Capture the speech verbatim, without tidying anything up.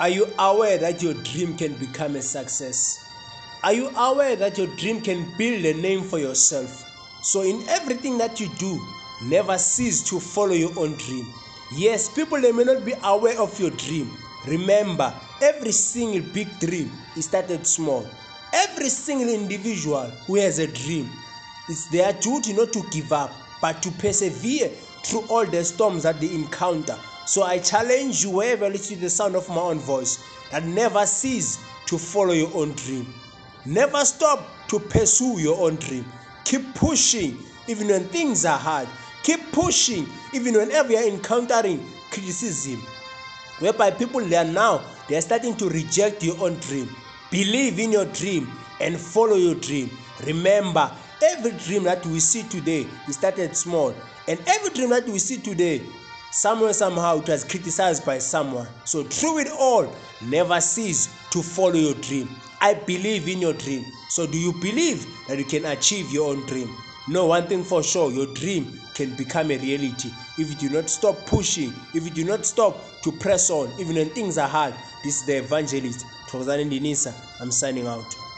Are you aware that your dream can become a success? Are you aware that your dream can build a name for yourself? So in everything that you do, never cease to follow your own dream. Yes, people, they may not be aware of your dream. Remember, every single big dream is started small. Every single individual who has a dream, it's their duty not to give up, but to persevere through all the storms that they encounter. So I challenge you, wherever you listen to the sound of my own voice, that never cease to follow your own dream. Never stop to pursue your own dream. Keep pushing even when things are hard. Keep pushing even whenever you are encountering criticism, whereby people they are now they are starting to reject your own dream. Believe in your dream and follow your dream. Remember, every dream that we see today is started small, and every dream that we see today, somewhere, somehow, it was criticized by someone. So through it all, never cease to follow your dream. I believe in your dream. So do you believe that you can achieve your own dream? Know one thing for sure, your dream can become a reality if you do not stop pushing, if you do not stop to press on, even when things are hard. This is the evangelist, Thokozani Ndinisa. I'm signing out.